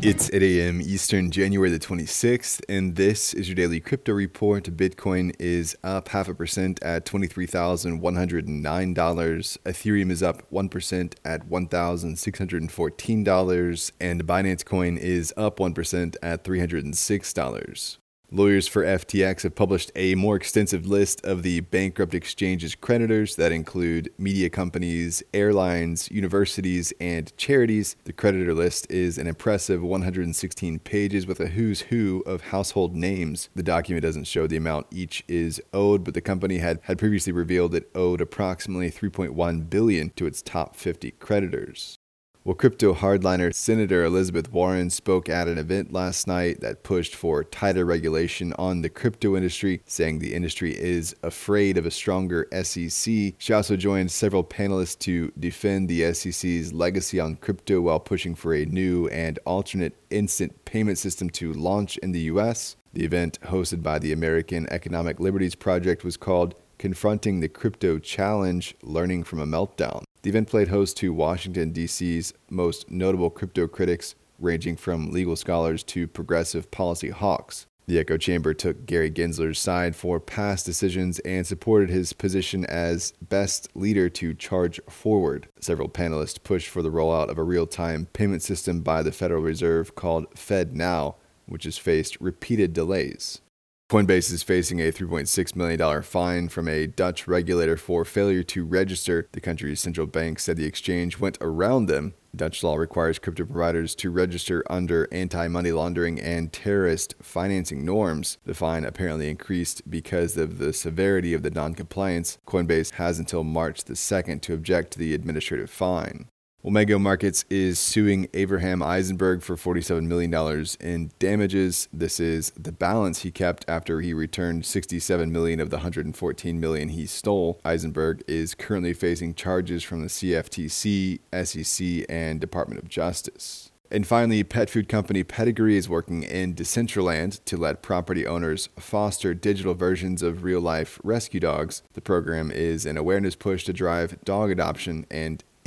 It's 8 a.m. Eastern, January the 26th, and this is your Daily Crypto Report. Bitcoin is up 0.5% at $23,109. Ethereum is up 1% at $1,614. And Binance Coin is up 1% at $306. Lawyers for FTX have published a more extensive list of the bankrupt exchange's creditors that include media companies, airlines, universities, and charities. The creditor list is an impressive 116 pages with a who's who of household names. The document doesn't show the amount each is owed, but the company had previously revealed it owed approximately $3.1 billion to its top 50 creditors. Well, crypto hardliner Senator Elizabeth Warren spoke at an event last night that pushed for tighter regulation on the crypto industry, saying the industry is afraid of a stronger SEC. She also joined several panelists to defend the SEC's legacy on crypto while pushing for a new and alternate instant payment system to launch in the U.S. The event, hosted by the American Economic Liberties Project, was called Confronting the Crypto Challenge: Learning from a Meltdown. The event played host to Washington, D.C.'s most notable crypto critics, ranging from legal scholars to progressive policy hawks. The echo chamber took Gary Gensler's side for past decisions and supported his position as best leader to charge forward. Several panelists pushed for the rollout of a real-time payment system by the Federal Reserve called FedNow, which has faced repeated delays. Coinbase is facing a $3.6 million fine from a Dutch regulator for failure to register. The country's central bank said the exchange went around them. Dutch law requires crypto providers to register under anti-money laundering and terrorist financing norms. The fine apparently increased because of the severity of the non-compliance. Coinbase has until March the 2nd to object to the administrative fine. Well, Mango Markets is suing Abraham Eisenberg for $47 million in damages. This is the balance he kept after he returned $67 million of the $114 million he stole. Eisenberg is currently facing charges from the CFTC, SEC, and Department of Justice. And finally, pet food company Pedigree is working in Decentraland to let property owners foster digital versions of real-life rescue dogs. The program is an awareness push to drive dog adoption and